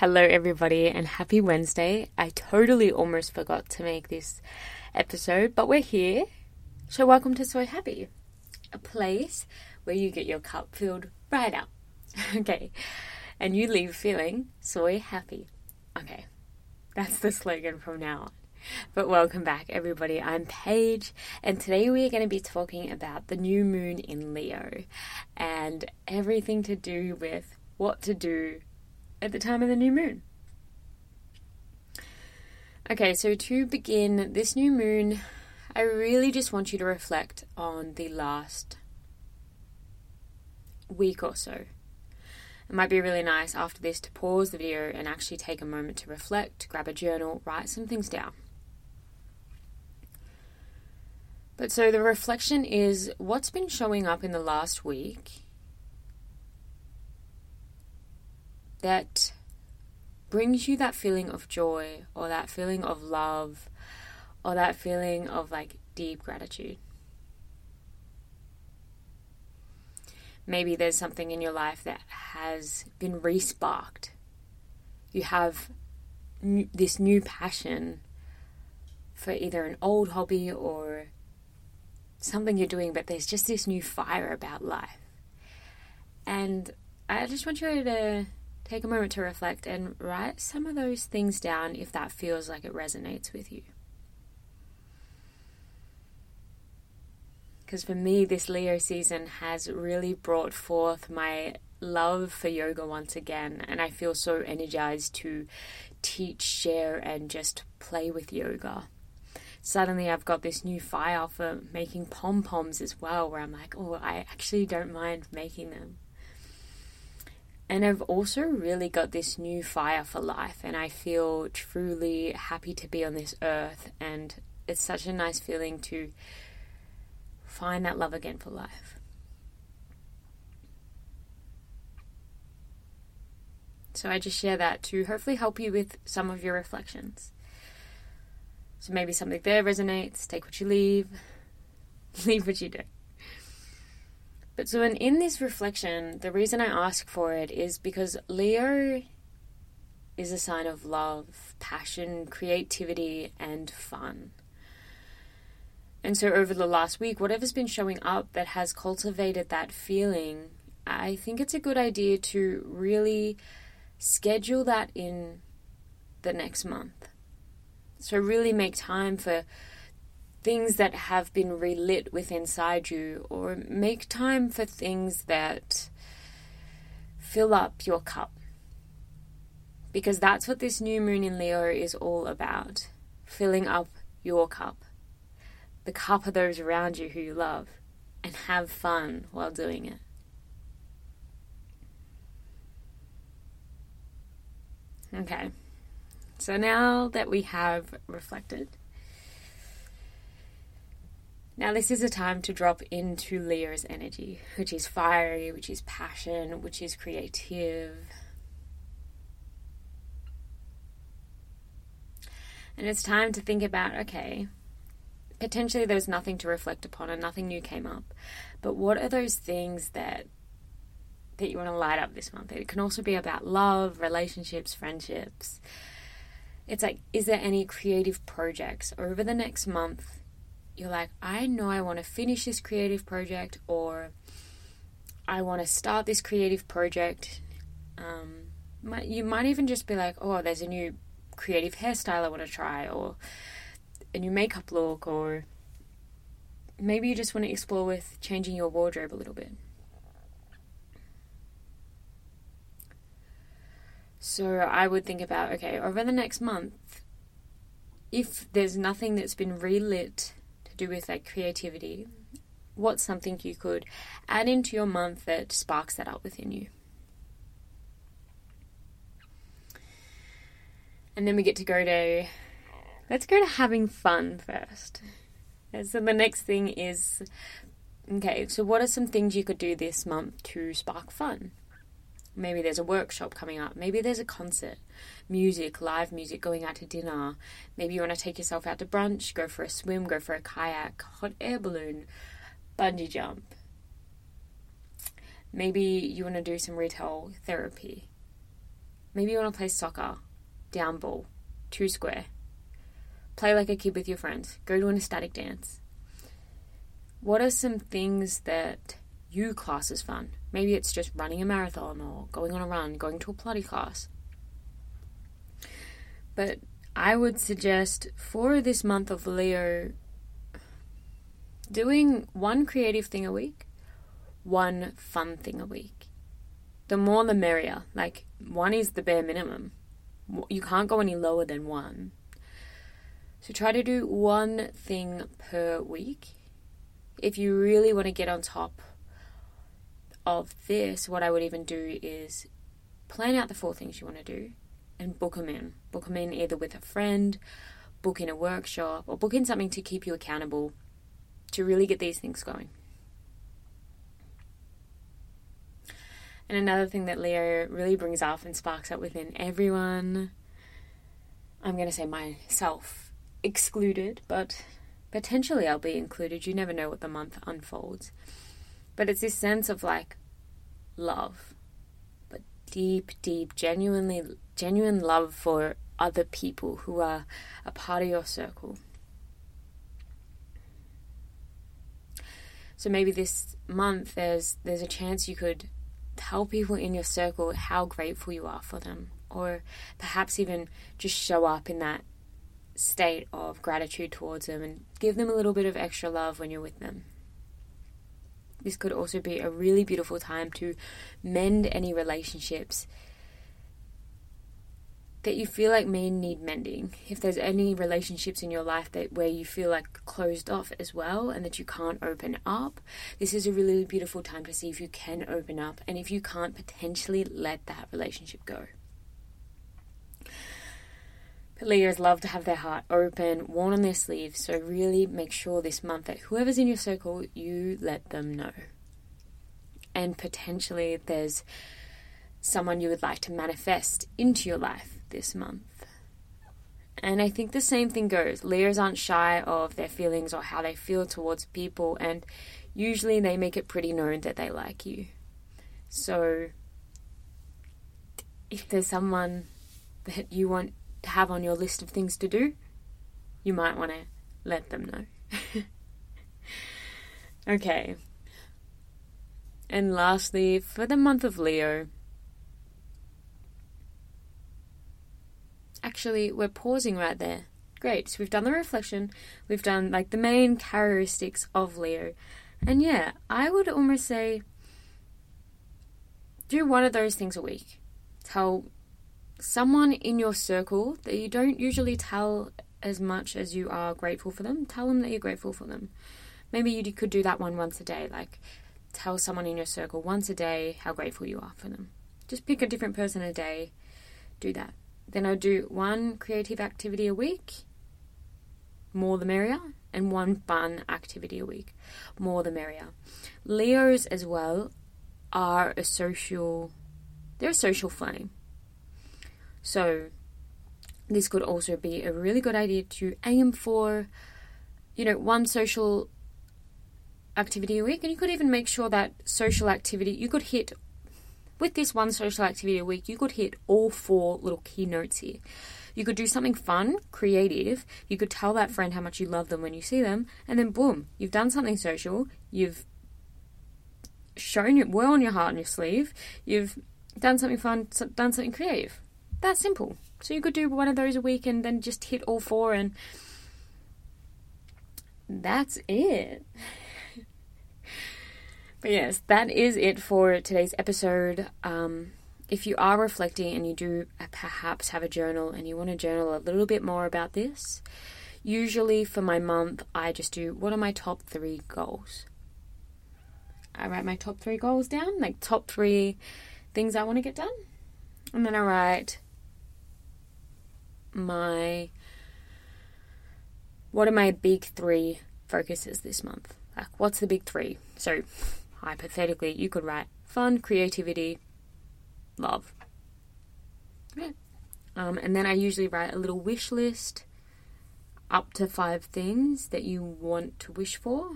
Hello everybody and happy Wednesday. I totally almost forgot to make this episode, but we're here. So welcome to Soy Happy, a place where you get your cup filled right up, okay, and you leave feeling soy happy. Okay, that's the slogan from now on. But welcome back everybody, I'm Paige, and today we're going to be talking about the new moon in Leo and everything to do with what to do at the time of the new moon. Okay, so to begin, this new moon, I really just want you to reflect on the last week or so. It might be really nice after this to pause the video and actually take a moment to reflect, grab a journal, write some things down. But so the reflection is what's been showing up in the last week that brings you that feeling of joy or that feeling of love or that feeling of like deep gratitude. Maybe there's something in your life that has been re-sparked. You have this new passion for either an old hobby or something you're doing, but there's just this new fire about life. And I just want you to take a moment to reflect and write some of those things down if that feels like it resonates with you. Because for me, this Leo season has really brought forth my love for yoga once again, and I feel so energized to teach, share, and just play with yoga. Suddenly I've got this new fire for making pom-poms as well, where I'm like, oh, I actually don't mind making them. And I've also really got this new fire for life, and I feel truly happy to be on this earth, and it's such a nice feeling to find that love again for life. So I just share that to hopefully help you with some of your reflections. So maybe something there resonates, take what you leave what you do. But so in this reflection, the reason I ask for it is because Leo is a sign of love, passion, creativity, and fun. And so over the last week, whatever's been showing up that has cultivated that feeling, I think it's a good idea to really schedule that in the next month. So really make time for things that have been relit within inside you, or make time for things that fill up your cup. Because that's what this new moon in Leo is all about, filling up your cup, the cup of those around you who you love, and have fun while doing it. Okay, so now that we have reflected, now this is a time to drop into Leo's energy, which is fiery, which is passion, which is creative. And it's time to think about, okay, potentially there's nothing to reflect upon and nothing new came up, but what are those things that you want to light up this month? It can also be about love, relationships, friendships. It's like, is there any creative projects over the next month? You're like, I know I want to finish this creative project, or I want to start this creative project. You might even just be like, oh, there's a new creative hairstyle I want to try, or a new makeup look, or maybe you just want to explore with changing your wardrobe a little bit. So I would think about, okay, over the next month, if there's nothing that's been relit do with like creativity, what's something you could add into your month that sparks that up within you? And then we get to let's go to having fun first. And so the next thing is, okay, so what are some things you could do this month to spark fun? Maybe there's a workshop coming up. Maybe there's a concert, music, live music, going out to dinner. Maybe you want to take yourself out to brunch, go for a swim, go for a kayak, hot air balloon, bungee jump. Maybe you want to do some retail therapy. Maybe you want to play soccer, down ball, 2 square. Play like a kid with your friends. Go to an ecstatic dance. What are some things that you class as fun? Maybe it's just running a marathon or going on a run, going to a Pilates class. But I would suggest for this month of Leo, doing 1 creative thing a week, 1 fun thing a week. The more the merrier. Like, 1 is the bare minimum. You can't go any lower than 1. So try to do 1 thing per week. If you really want to get on top of this, what I would even do is plan out the 4 things you want to do and book them in. Book them in either with a friend, book in a workshop, or book in something to keep you accountable to really get these things going. And another thing that Leo really brings up and sparks up within everyone, I'm going to say myself excluded, but potentially I'll be included. You never know what the month unfolds. But it's this sense of like love, but deep, deep, genuine love for other people who are a part of your circle. So maybe this month there's a chance you could tell people in your circle how grateful you are for them, or perhaps even just show up in that state of gratitude towards them and give them a little bit of extra love when you're with them. This could also be a really beautiful time to mend any relationships that you feel like may need mending. If there's any relationships in your life that where you feel like closed off as well and that you can't open up, this is a really beautiful time to see if you can open up, and if you can't, potentially let that relationship go. But Leos love to have their heart open, worn on their sleeves, so really make sure this month that whoever's in your circle, you let them know. And potentially there's someone you would like to manifest into your life this month. And I think the same thing goes. Leos aren't shy of their feelings or how they feel towards people, and usually they make it pretty known that they like you. So if there's someone that you want to have on your list of things to do, you might want to let them know. Okay. And lastly, for the month of Leo, actually, we're pausing right there. Great. So we've done the reflection. We've done like the main characteristics of Leo. And yeah, I would almost say do 1 of those things a week. Tell someone in your circle that you don't usually tell as much as you are grateful for them. Tell them that you're grateful for them. Maybe you could do that 1 once a day. Like, tell someone in your circle 1 a day how grateful you are for them. Just pick a different person a day. Do that. Then I'll do 1 creative activity a week, more the merrier, and 1 fun activity a week, more the merrier. Leos as well are they're a social flame. So this could also be a really good idea to aim for, 1 social activity a week. And you could even make sure that with this 1 social activity a week, you could hit all 4 little keynotes here. You could do something fun, creative. You could tell that friend how much you love them when you see them. And then boom, you've done something social. You've shown it well on your heart and your sleeve. You've done something fun, done something creative. That's simple. So you could do 1 of those a week and then just hit all 4, and that's it. But yes, that is it for today's episode. If you are reflecting and you do perhaps have a journal and you want to journal a little bit more about this, usually for my month, I just do, what are my top 3 goals? I write my top 3 goals down, like top 3 things I want to get done. And then I write what are my big 3 focuses this month? Like, what's the big 3? So hypothetically, you could write fun, creativity, love. Yeah. And then I usually write a little wish list, up to 5 things that you want to wish for.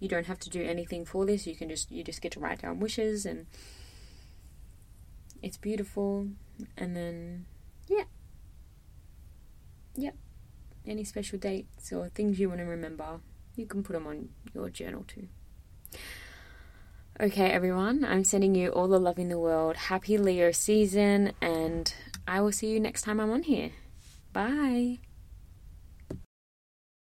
You don't have to do anything for this. You just get to write down wishes, and it's beautiful. And then, yeah. Yep. Any special dates or things you want to remember, you can put them on your journal too. Okay, everyone, I'm sending you all the love in the world. Happy Leo season, and I will see you next time I'm on here. Bye.